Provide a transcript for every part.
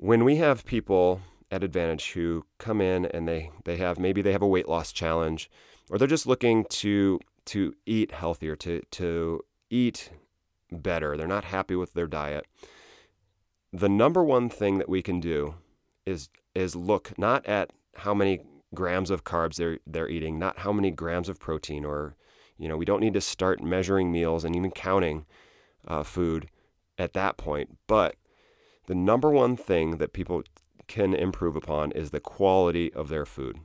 When we have people at Advantage who come in and they have a weight loss challenge, or they're just looking to eat healthier, to eat better, they're not happy with their diet, the number one thing that we can do is look not at how many grams of carbs they're eating, not how many grams of protein, or we don't need to start measuring meals and even counting food at that point. But the number one thing that people can improve upon is the quality of their food.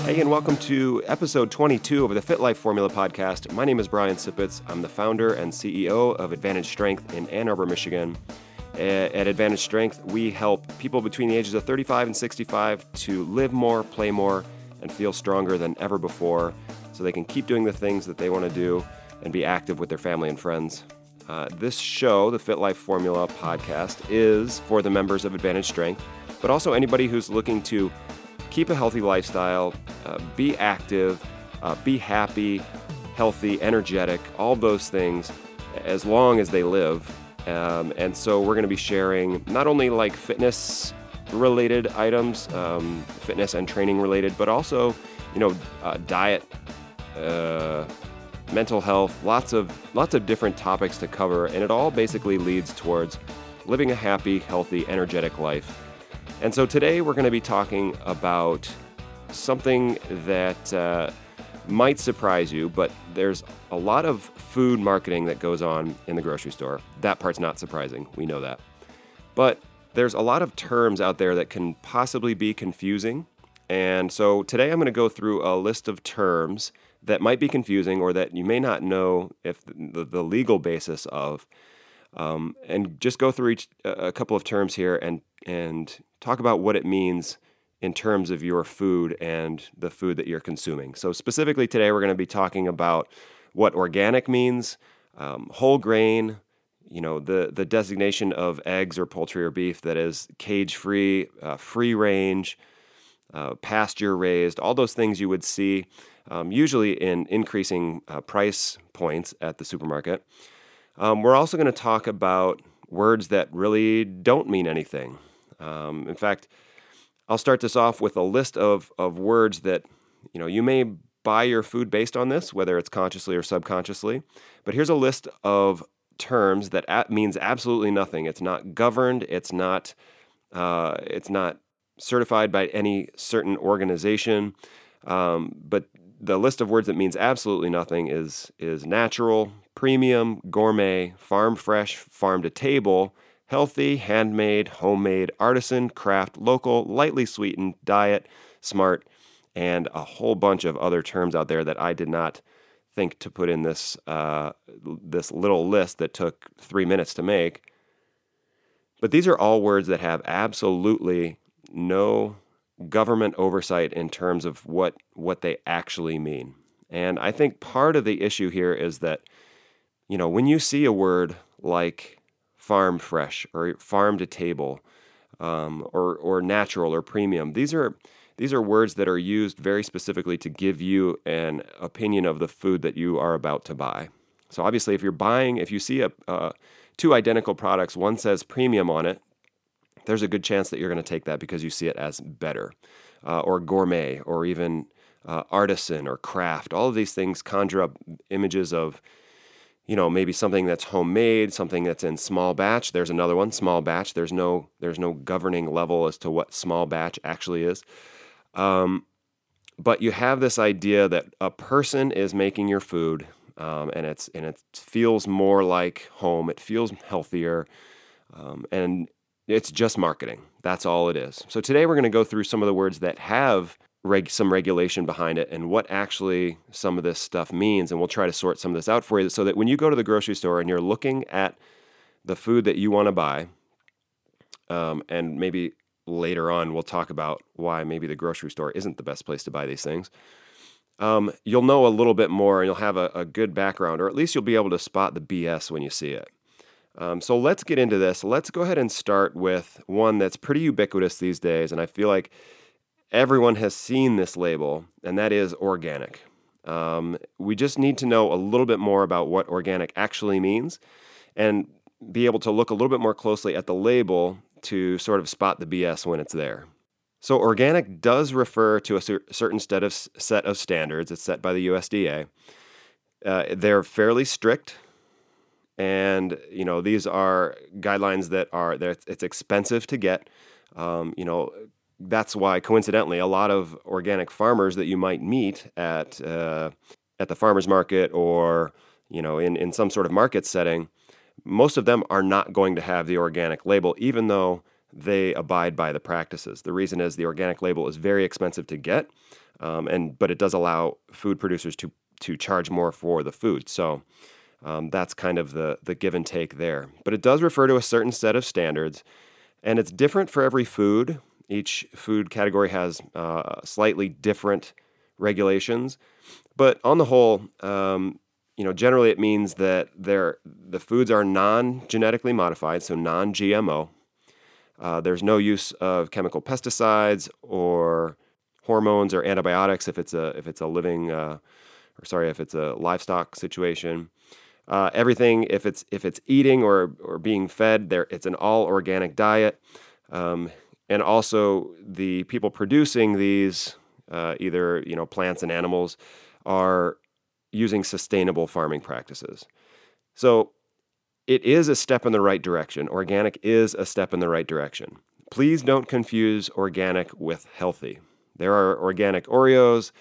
Hey, and welcome to episode 22 of the Fit Life Formula podcast. My name is Brian Sippitz. I'm the founder and CEO of Advantage Strength in Ann Arbor, Michigan. At Advantage Strength, we help people between the ages of 35 and 65 to live more, play more, and feel stronger than ever before, so they can keep doing the things that they want to do and be active with their family and friends. This show, the Fit Life Formula podcast, is for the members of Advantage Strength, but also anybody who's looking to keep a healthy lifestyle, be active, be happy, healthy, energetic, all those things as long as they live. And so we're going to be sharing not only like fitness related items, fitness and training related, but also, diet, mental health, lots of different topics to cover. And it all basically leads towards living a happy, healthy, energetic life. And so today we're going to be talking about something that, might surprise you, but there's a lot of food marketing that goes on in the grocery store. That part's not surprising. We know that. But there's a lot of terms out there that can possibly be confusing. And so today I'm going to go through a list of terms that might be confusing or that you may not know if the legal basis of, and just go through a couple of terms here and talk about what it means in terms of your food and the food that you're consuming. So specifically today, we're going to be talking about what organic means, whole grain, the designation of eggs or poultry or beef that is cage-free, free range, pasture-raised, all those things you would see usually in increasing price points at the supermarket. We're also going to talk about words that really don't mean anything. In fact, I'll start this off with a list of words that, you may buy your food based on this, whether it's consciously or subconsciously, but here's a list of terms that means absolutely nothing. It's not governed. It's not certified by any certain organization. But the list of words that means absolutely nothing is natural, premium, gourmet, farm fresh, farm to table, healthy, handmade, homemade, artisan, craft, local, lightly sweetened, diet, smart, and a whole bunch of other terms out there that I did not think to put in this this little list that took 3 minutes to make. But these are all words that have absolutely no government oversight in terms of what they actually mean. And I think part of the issue here is that, when you see a word like farm fresh or farm to table, or natural or premium. These are words that are used very specifically to give you an opinion of the food that you are about to buy. So obviously, if you see two identical products, one says premium on it, there's a good chance that you're going to take that because you see it as better, or gourmet, or even artisan or craft. All of these things conjure up images of, maybe something that's homemade, something that's in small batch. There's another one, small batch. There's no governing level as to what small batch actually is. But you have this idea that a person is making your food, and it feels more like home. It feels healthier, and it's just marketing. That's all it is. So today we're going to go through some of the words that have some regulation behind it and what actually some of this stuff means. And we'll try to sort some of this out for you so that when you go to the grocery store and you're looking at the food that you want to buy, and maybe later on we'll talk about why maybe the grocery store isn't the best place to buy these things, you'll know a little bit more and you'll have a good background, or at least you'll be able to spot the BS when you see it. So let's get into this. Let's go ahead and start with one that's pretty ubiquitous these days, and I feel like everyone has seen this label, and that is organic. We just need to know a little bit more about what organic actually means and be able to look a little bit more closely at the label to sort of spot the BS when it's there. So organic does refer to a certain set of standards. It's set by the USDA. They're fairly strict. And, you know, these are guidelines that are, it's expensive to get. That's why, coincidentally, a lot of organic farmers that you might meet at the farmer's market or, you know, in some sort of market setting, most of them are not going to have the organic label, even though they abide by the practices. The reason is the organic label is very expensive to get, but it does allow food producers to charge more for the food. So that's kind of the give and take there. But it does refer to a certain set of standards, and it's different for every food. Each food category has slightly different regulations, but on the whole, generally it means that the foods are non-genetically modified, so non-GMO. There's no use of chemical pesticides or hormones or antibiotics if it's a livestock situation. Everything if it's eating or being fed, it's an all organic diet. And also, the people producing these, either plants and animals, are using sustainable farming practices. So it is a step in the right direction. Organic is a step in the right direction. Please don't confuse organic with healthy. There are organic Oreos.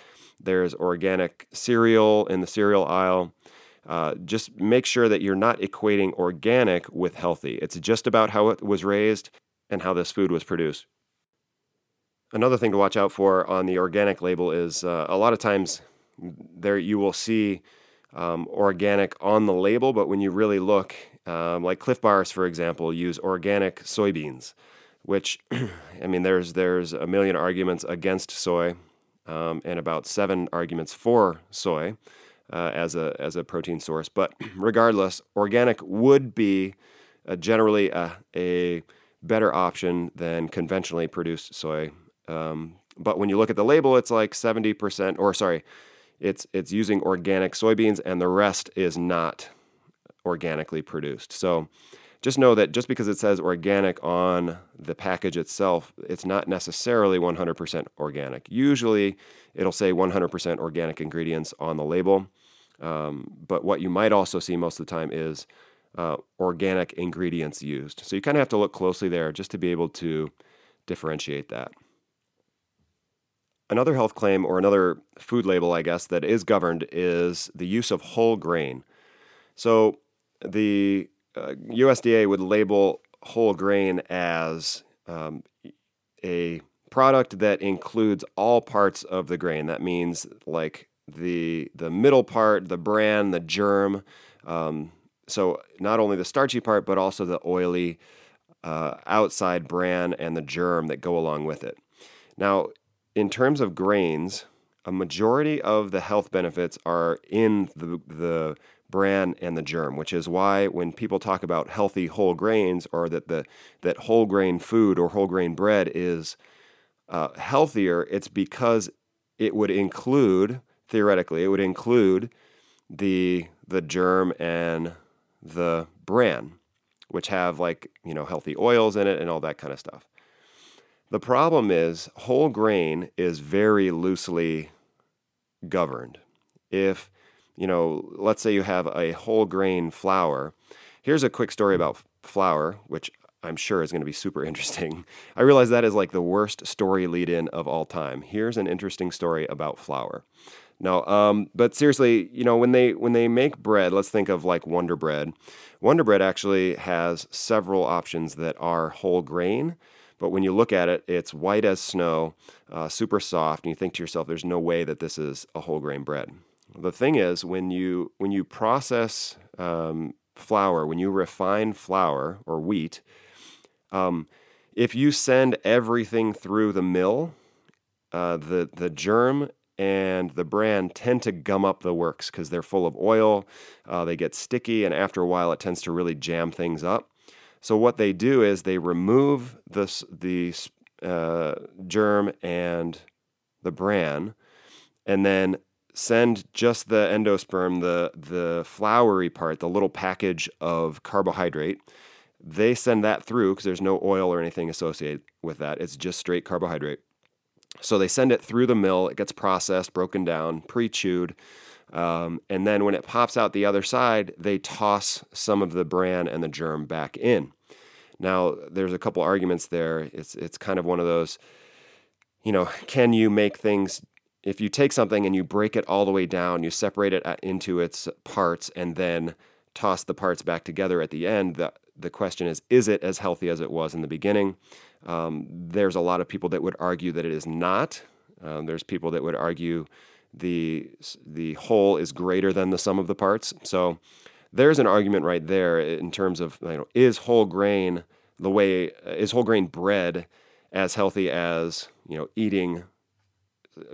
There's organic cereal in the cereal aisle. Just make sure that you're not equating organic with healthy. It's just about how it was raised and how this food was produced. Another thing to watch out for on the organic label is a lot of times there you will see organic on the label, but when you really look, like Cliff Bars, for example, use organic soybeans, which, I mean, there's a million arguments against soy and about 7 arguments for soy as a protein source. But regardless, organic would be generally a better option than conventionally produced soy. But when you look at the label, it's like 70%, it's using organic soybeans and the rest is not organically produced. So just know that just because it says organic on the package itself, it's not necessarily 100% organic. Usually it'll say 100% organic ingredients on the label. But what you might also see most of the time is organic ingredients used. So you kind of have to look closely there just to be able to differentiate that. Another health claim or another food label, I guess, that is governed is the use of whole grain. So the USDA would label whole grain as a product that includes all parts of the grain. That means like the middle part, the bran, the germ, so not only the starchy part, but also the oily outside bran and the germ that go along with it. Now, in terms of grains, a majority of the health benefits are in the bran and the germ, which is why when people talk about healthy whole grains or that whole grain food or whole grain bread is healthier, it's because it would include, theoretically, the germ and the bran, which have healthy oils in it and all that kind of stuff. The problem is whole grain is very loosely governed. If, let's say you have a whole grain flour. Here's a quick story about flour, which I'm sure is going to be super interesting. I realize that is like the worst story lead-in of all time. Here's an interesting story about flour. No, but seriously, when they make bread, let's think of like Wonder Bread. Wonder Bread actually has several options that are whole grain, but when you look at it, it's white as snow, super soft, and you think to yourself, "There's no way that this is a whole grain bread." The thing is, when you process flour, when you refine flour or wheat, if you send everything through the mill, the germ and the bran tend to gum up the works because they're full of oil, they get sticky, and after a while it tends to really jam things up. So what they do is they remove the germ and the bran and then send just the endosperm, the floury part, the little package of carbohydrate. They send that through because there's no oil or anything associated with that. It's just straight carbohydrate. So they send it through the mill. It gets processed, broken down, pre-chewed. And then when it pops out the other side, they toss some of the bran and the germ back in. Now, there's a couple arguments there. It's kind of one of those, you know, can you make things, if you take something and you break it all the way down, you separate it into its parts and then toss the parts back together at the end, the question is it as healthy as it was in the beginning? There's a lot of people that would argue that it is not. There's people that would argue the whole is greater than the sum of the parts. So there's an argument right there in terms of, you know, is whole grain bread as healthy as, you know, eating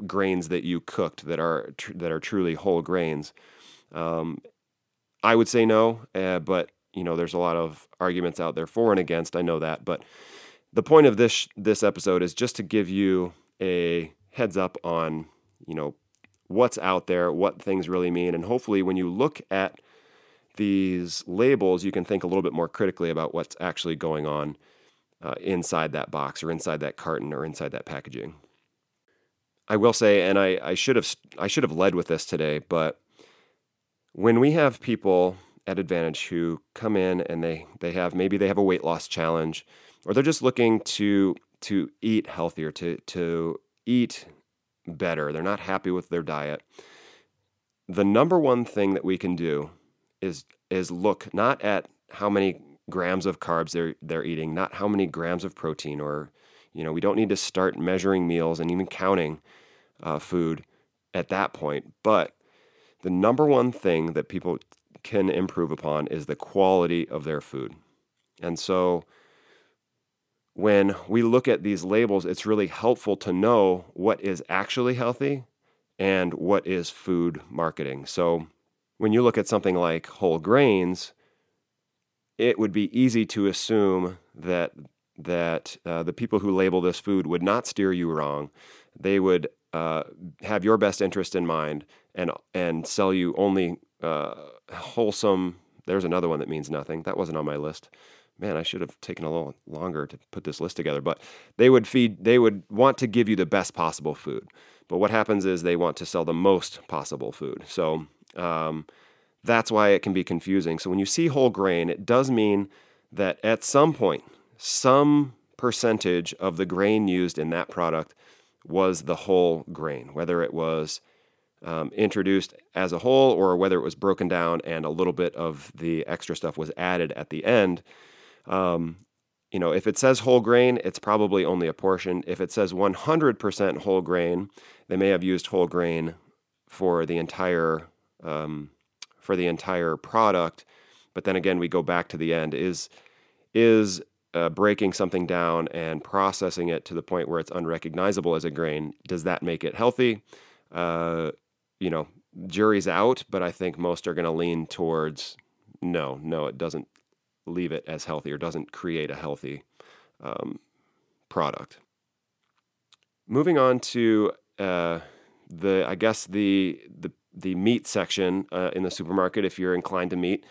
grains that you cooked that are truly whole grains? I would say no, but you know, there's a lot of arguments out there for and against. I know that, but the point of this episode is just to give you a heads up on, you know, what's out there, what things really mean, and hopefully when you look at these labels, you can think a little bit more critically about what's actually going on inside that box or inside that carton or inside that packaging. I will say, and I should have led with this today, but when we have people at Advantage who come in and they have a weight loss challenge, or they're just looking to eat healthier, to eat better, they're not happy with their diet, the number one thing that we can do is look not at how many grams of carbs they're eating, not how many grams of protein, or, you know, we don't need to start measuring meals and even counting food at that point, but the number one thing that people can improve upon is the quality of their food. And so when we look at these labels, it's really helpful to know what is actually healthy and what is food marketing. So when you look at something like whole grains, it would be easy to assume that the people who label this food would not steer you wrong. They would have your best interest in mind and sell you only wholesome. There's another one that means nothing. That wasn't on my list. Man, I should have taken a little longer to put this list together, but they would want to give you the best possible food. But what happens is they want to sell the most possible food. So that's why it can be confusing. So when you see whole grain, it does mean that at some point, some percentage of the grain used in that product was the whole grain, whether it was introduced as a whole or whether it was broken down and a little bit of the extra stuff was added at the end. You know, if it says whole grain, it's probably only a portion. If it says 100% whole grain, they may have used whole grain for the entire product. But then again, we go back to the end is breaking something down and processing it to the point where it's unrecognizable as a grain. Does that make it healthy? You know, jury's out, but I think most are going to lean towards no, it doesn't leave it as healthy or doesn't create a healthy product. Moving on to the meat section in the supermarket, if you're inclined to meat,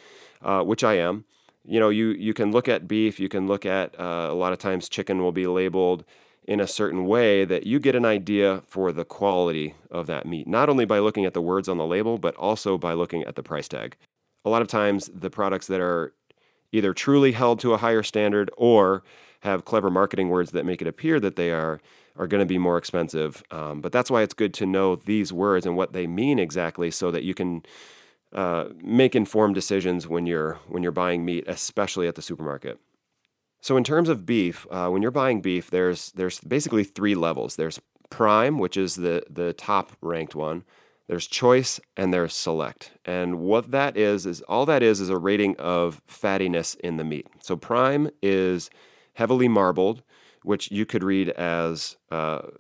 which I am. You know, you can look at beef, you can look at a lot of times chicken will be labeled in a certain way that you get an idea for the quality of that meat, not only by looking at the words on the label, but also by looking at the price tag. A lot of times the products that are either truly held to a higher standard or have clever marketing words that make it appear that they are going to be more expensive. But that's why it's good to know these words and what they mean exactly so that you can make informed decisions when you're buying meat, especially at the supermarket. So in terms of beef, when you're buying beef, there's basically three levels. There's prime, which is the top-ranked one. There's choice, and there's select. And what that is all that is a rating of fattiness in the meat. So prime is heavily marbled, which you could read as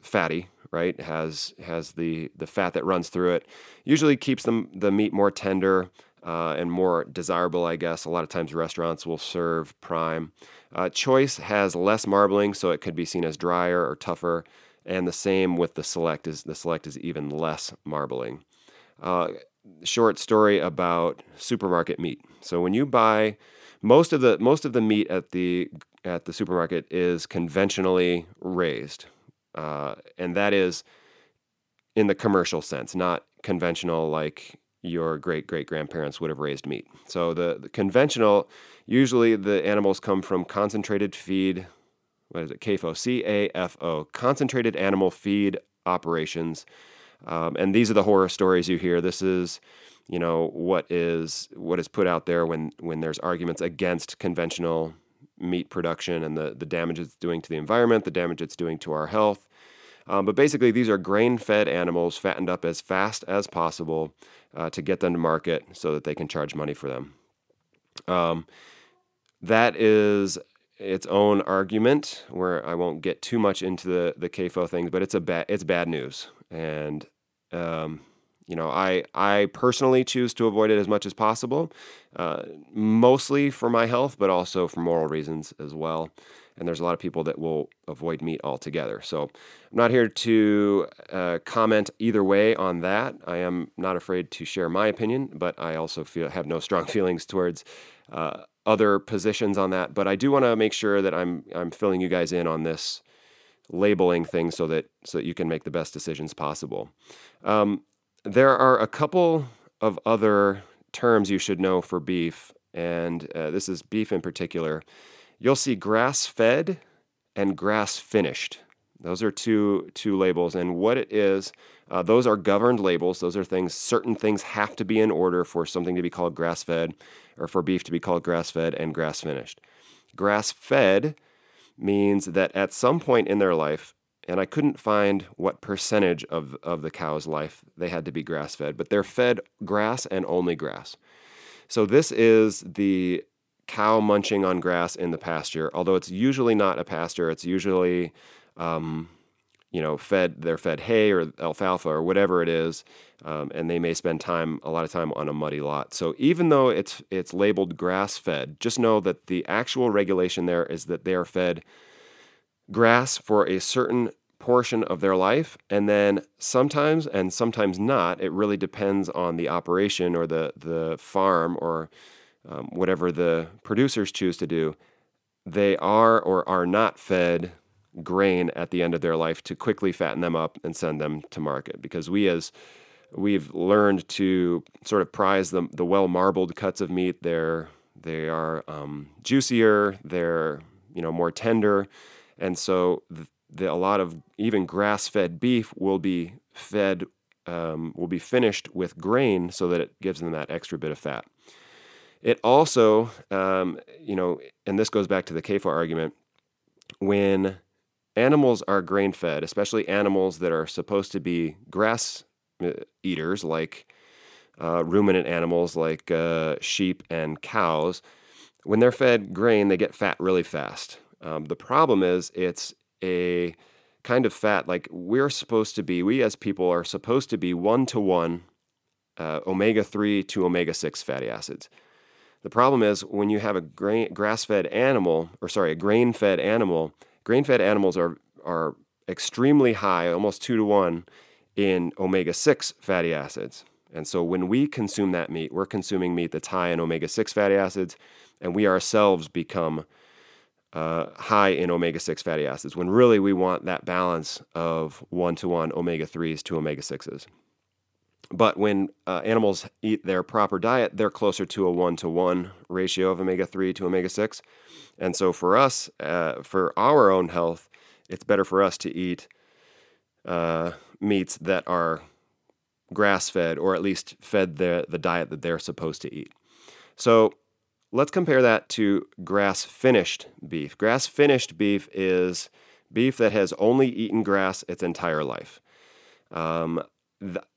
fatty, right? Has the fat that runs through it. Usually keeps the meat more tender and more desirable, I guess. A lot of times restaurants will serve prime. Choice has less marbling, so it could be seen as drier or tougher. And the same with the select is even less marbling. short story about supermarket meat. So when you buy most of the meat at the supermarket is conventionally raised, and that is in the commercial sense, not conventional like your great-great-grandparents would have raised meat. So the conventional, usually the animals come from concentrated feed, CAFO, C-A-F-O, concentrated animal feed operations. And these are the horror stories you hear. This is, you know, what is put out there when there's arguments against conventional meat production and the damage it's doing to the environment, the damage it's doing to our health. But basically, these are grain-fed animals fattened up as fast as possible to get them to market so that they can charge money for them. That is its own argument, where I won't get too much into the CAFO thing, but it's bad news. And I personally choose to avoid it as much as possible, mostly for my health, but also for moral reasons as well. And there's a lot of people that will avoid meat altogether. So I'm not here to comment either way on that. I am not afraid to share my opinion, but I also have no strong feelings towards other positions on that. But I do want to make sure that I'm filling you guys in on this labeling thing so that you can make the best decisions possible. There are a couple of other terms you should know for beef, and this is beef in particular. You'll see grass-fed and grass-finished. Those are two labels, and what it is, those are governed labels. Those are things, certain things have to be in order for something to be called grass-fed or for beef to be called grass-fed and grass-finished. Grass-fed means that at some point in their life, and I couldn't find what percentage of the cow's life they had to be grass-fed, but they're fed grass and only grass. So this is the cow munching on grass in the pasture, although it's usually not a pasture. It's usually, they're fed hay or alfalfa or whatever it is, and they may spend a lot of time on a muddy lot. So even though it's labeled grass-fed, just know that the actual regulation there is that they are fed grass for a certain portion of their life, and then sometimes and sometimes not. It really depends on the operation or the farm or whatever the producers choose to do, they are or are not fed grain at the end of their life to quickly fatten them up and send them to market. Because we've learned to sort of prize the well-marbled cuts of meat. They are juicier, they're more tender, and so a lot of even grass-fed beef will be fed, will be finished with grain so that it gives them that extra bit of fat. It also, and this goes back to the CAFO argument, when animals are grain-fed, especially animals that are supposed to be grass eaters, like ruminant animals like sheep and cows, when they're fed grain, they get fat really fast. The problem is it's a kind of fat like we as people are supposed to be 1-to-1 omega-3 to omega-6 fatty acids. The problem is when you have a grain-fed animal, grain-fed animals are extremely high, almost 2-to-1, in omega-6 fatty acids. And so when we consume that meat, we're consuming meat that's high in omega-6 fatty acids, and we ourselves become high in omega-6 fatty acids, when really we want that balance of 1-to-1 omega-3s to omega-6s. But when animals eat their proper diet, they're closer to a 1-to-1 ratio of omega-3 to omega-6. And so for us, for our own health, it's better for us to eat meats that are grass-fed or at least fed the diet that they're supposed to eat. So let's compare that to grass-finished beef. Grass-finished beef is beef that has only eaten grass its entire life.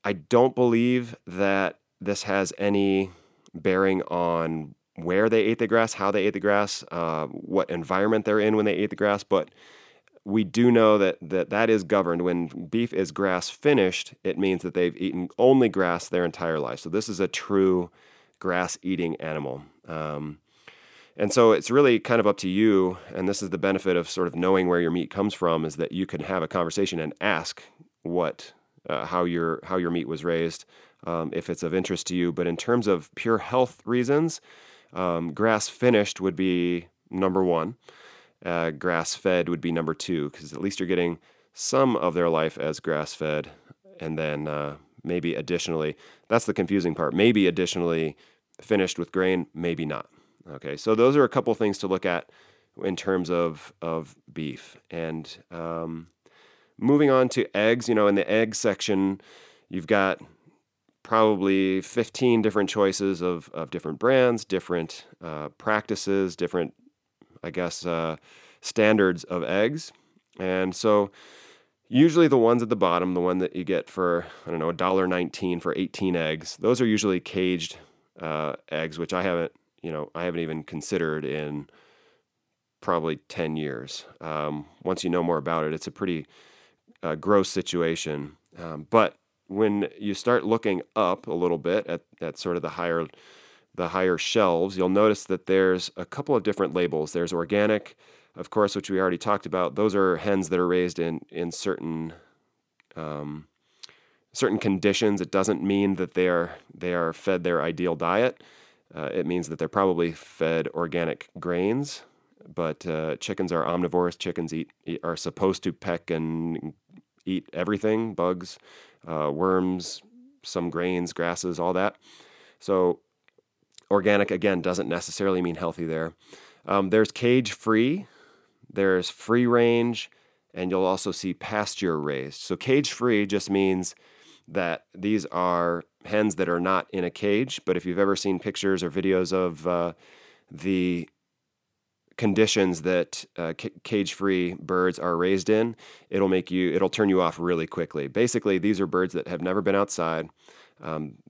I don't believe that this has any bearing on where they ate the grass, how they ate the grass, what environment they're in when they ate the grass, but we do know that is governed. When beef is grass finished, it means that they've eaten only grass their entire life. So this is a true grass-eating animal. And so it's really kind of up to you, and this is the benefit of sort of knowing where your meat comes from, is that you can have a conversation and ask how your meat was raised, if it's of interest to you. But in terms of pure health reasons, grass finished would be number one. Grass fed would be number two, because at least you're getting some of their life as grass fed. And then maybe additionally, that's the confusing part, maybe additionally finished with grain, maybe not. Okay, so those are a couple things to look at in terms of beef. And moving on to eggs, you know, in the egg section, you've got probably 15 different choices of different brands, different practices, different, I guess, standards of eggs. And so usually the ones at the bottom, the one that you get for, I don't know, $1.19 for 18 eggs, those are usually caged eggs, which I haven't even considered in probably 10 years. Once you know more about it, it's a pretty gross situation. But when you start looking up a little bit at sort of the higher shelves, you'll notice that there's a couple of different labels. There's organic, of course, which we already talked about. Those are hens that are raised in certain conditions. It doesn't mean that they are fed their ideal diet. It means that they're probably fed organic grains, but chickens are omnivores. Chickens are supposed to peck and eat everything, bugs, worms, some grains, grasses, all that. So organic, again, doesn't necessarily mean healthy there. There's cage-free, there's free-range, and you'll also see pasture-raised. So cage-free just means that these are hens that are not in a cage, but if you've ever seen pictures or videos of the conditions that cage-free birds are raised in, it'll turn you off really quickly. Basically, these are birds that have never been outside.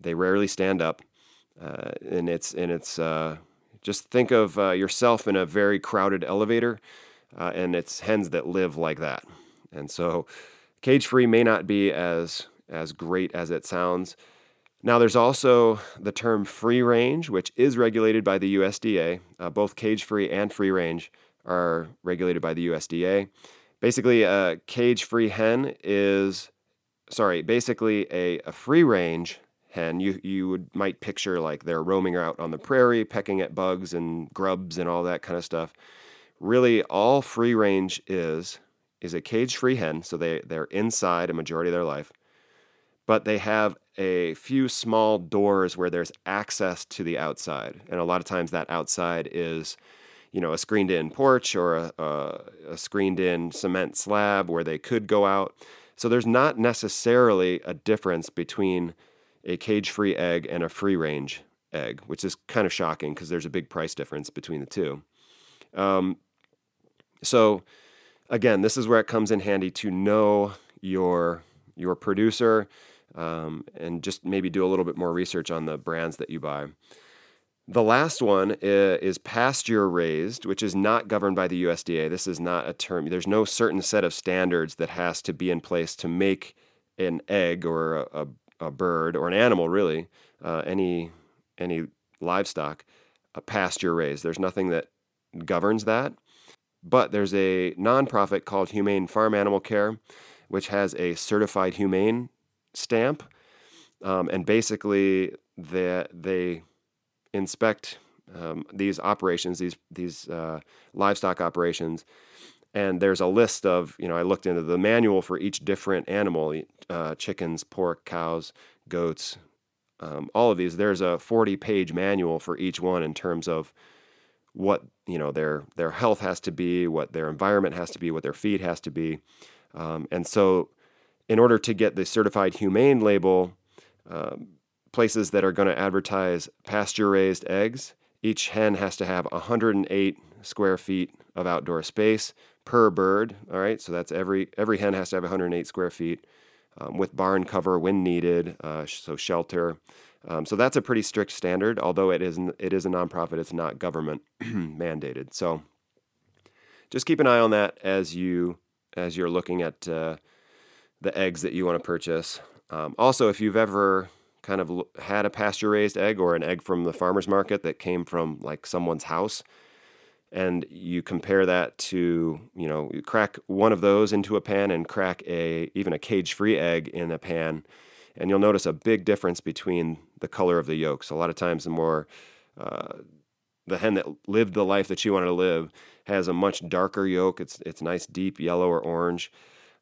They rarely stand up, and it's just think of yourself in a very crowded elevator, and it's hens that live like that. And so cage-free may not be as great as it sounds. Now, there's also the term free range, which is regulated by the USDA. Both cage-free and free range are regulated by the USDA. Basically, a cage-free hen is, a free-range hen. You might picture like they're roaming out on the prairie, pecking at bugs and grubs and all that kind of stuff. Really, all free-range is a cage-free hen, so they're inside a majority of their life. But they have a few small doors where there's access to the outside. And a lot of times that outside is, you know, a screened-in porch or a screened-in cement slab where they could go out. So there's not necessarily a difference between a cage-free egg and a free-range egg, which is kind of shocking because there's a big price difference between the two. So, again, this is where it comes in handy to know your producer, and just maybe do a little bit more research on the brands that you buy. The last one is pasture raised, which is not governed by the USDA. This is not a term. There's no certain set of standards that has to be in place to make an egg or a bird or an animal, really, any livestock, a pasture raised. There's nothing that governs that. But there's a nonprofit called Humane Farm Animal Care, which has a certified humane stamp, and basically they inspect these operations, these livestock operations, and there's a list of, you know, I looked into the manual for each different animal, chickens, pork, cows, goats, all of these. There's a 40-page manual for each one in terms of what, you know, their health has to be, what their environment has to be, what their feed has to be. And so in order to get the certified humane label, places that are going to advertise pasture-raised eggs, each hen has to have 108 square feet of outdoor space per bird. All right, so that's every hen has to have 108 square feet with barn cover when needed, so shelter. So that's a pretty strict standard, although it is a nonprofit. It's not government mandated. So just keep an eye on that as you're looking at the eggs that you want to purchase. Also, if you've ever kind of had a pasture-raised egg or an egg from the farmer's market that came from like someone's house, and you compare that to, you know, you crack one of those into a pan and crack even a cage-free egg in a pan, and you'll notice a big difference between the color of the yolks. A lot of times the more the hen that lived the life that she wanted to live has a much darker yolk. It's nice deep yellow or orange.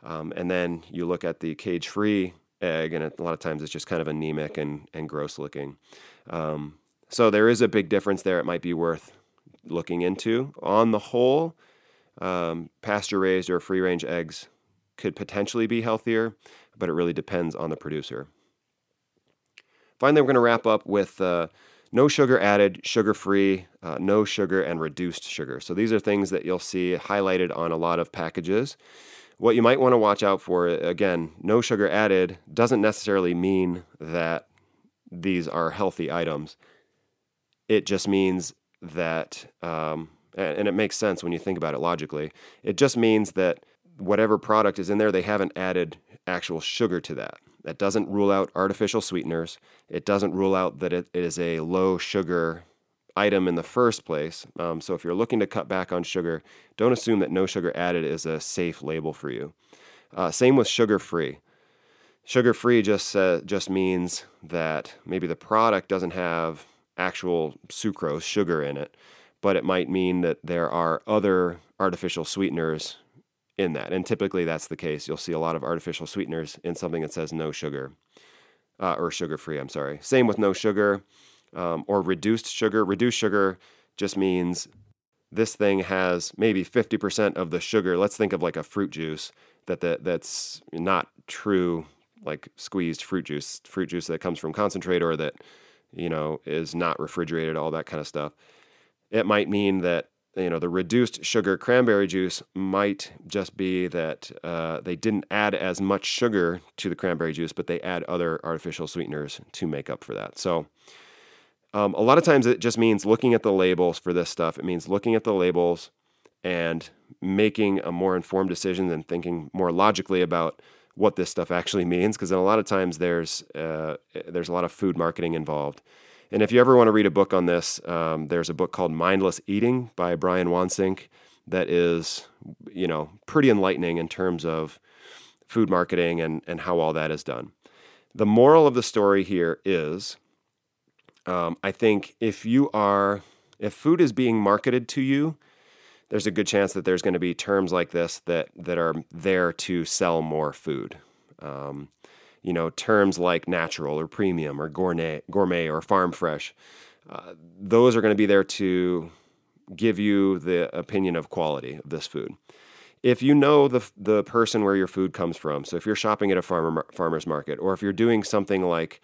And then you look at the cage-free egg, and a lot of times it's just kind of anemic and gross looking. So there is a big difference there. It might be worth looking into. On the whole, pasture-raised or free-range eggs could potentially be healthier, but it really depends on the producer. Finally, we're going to wrap up with no sugar added, sugar-free, no sugar, and reduced sugar. So these are things that you'll see highlighted on a lot of packages. What you might want to watch out for, again, no sugar added doesn't necessarily mean that these are healthy items. It just means that, and it makes sense when you think about it logically, it just means that whatever product is in there, they haven't added actual sugar to that. That doesn't rule out artificial sweeteners. It doesn't rule out that it is a low sugar item in the first place. So if you're looking to cut back on sugar, don't assume that no sugar added is a safe label for you. Same with sugar-free. Sugar-free just means that maybe the product doesn't have actual sucrose, sugar in it, but it might mean that there are other artificial sweeteners in that. And typically that's the case. You'll see a lot of artificial sweeteners in something that says no sugar, or sugar-free, I'm sorry. Same with no sugar. Or reduced sugar. Reduced sugar just means this thing has maybe 50% of the sugar. Let's think of like a fruit juice that's not true, like squeezed fruit juice that comes from concentrate or that, is not refrigerated, all that kind of stuff. It might mean that, the reduced sugar cranberry juice might just be that they didn't add as much sugar to the cranberry juice, but they add other artificial sweeteners to make up for that. So a lot of times it just means looking at the labels for this stuff. It means looking at the labels and making a more informed decision and thinking more logically about what this stuff actually means, because a lot of times there's a lot of food marketing involved. And if you ever want to read a book on this, there's a book called Mindless Eating by Brian Wansink that is, pretty enlightening in terms of food marketing and how all that is done. The moral of the story here is, I think if food is being marketed to you, there's a good chance that there's going to be terms like this that are there to sell more food. Terms like natural or premium or gourmet or farm fresh, those are going to be there to give you the opinion of quality of this food. If you know the person where your food comes from, so if you're shopping at a farmer's market, or if you're doing something like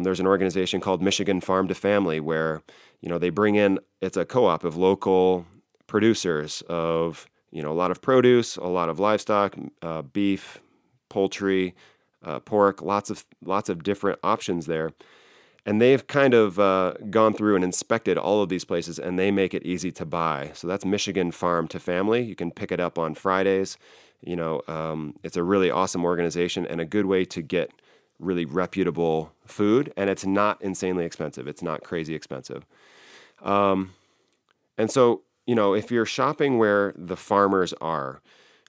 there's an organization called Michigan Farm to Family where they bring in, it's a co-op of local producers of a lot of produce, a lot of livestock, beef, poultry, pork, lots of different options there, and they've kind of gone through and inspected all of these places, and they make it easy to buy. So that's Michigan Farm to Family. You can pick it up on Fridays. It's a really awesome organization and a good way to get really reputable food, and it's not insanely expensive. It's not crazy expensive. And so, if you're shopping where the farmers are,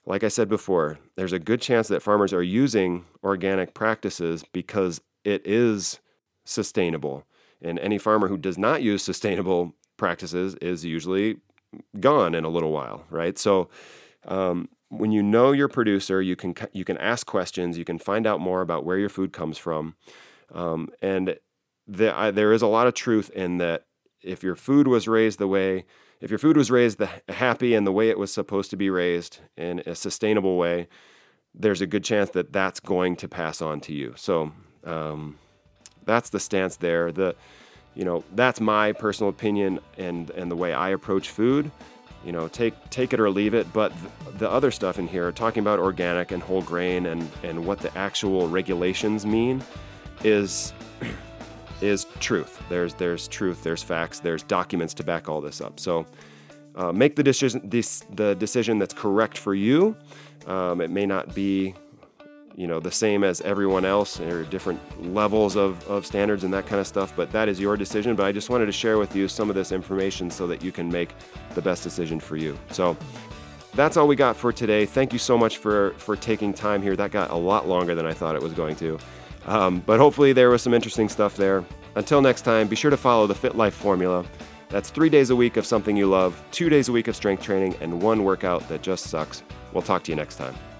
like I said before, there's a good chance that farmers are using organic practices because it is sustainable. And any farmer who does not use sustainable practices is usually gone in a little while, right? So when you know your producer, you can ask questions, you can find out more about where your food comes from. And there is a lot of truth in that. If your food was raised happy and the way it was supposed to be raised in a sustainable way, there's a good chance that that's going to pass on to you. So, that's the stance there. That's my personal opinion and the way I approach food. Take it or leave it. But the other stuff in here, talking about organic and whole grain and what the actual regulations mean, is truth. There's truth. There's facts. There's documents to back all this up. So make the decision that's correct for you. It may not be the same as everyone else. There are different levels of standards and that kind of stuff, but that is your decision. But I just wanted to share with you some of this information so that you can make the best decision for you. So that's all we got for today. Thank you so much for taking time here. That got a lot longer than I thought it was going to. But hopefully there was some interesting stuff there. Until next time, be sure to follow the Fit Life Formula. That's 3 days a week of something you love, 2 days a week of strength training, and one workout that just sucks. We'll talk to you next time.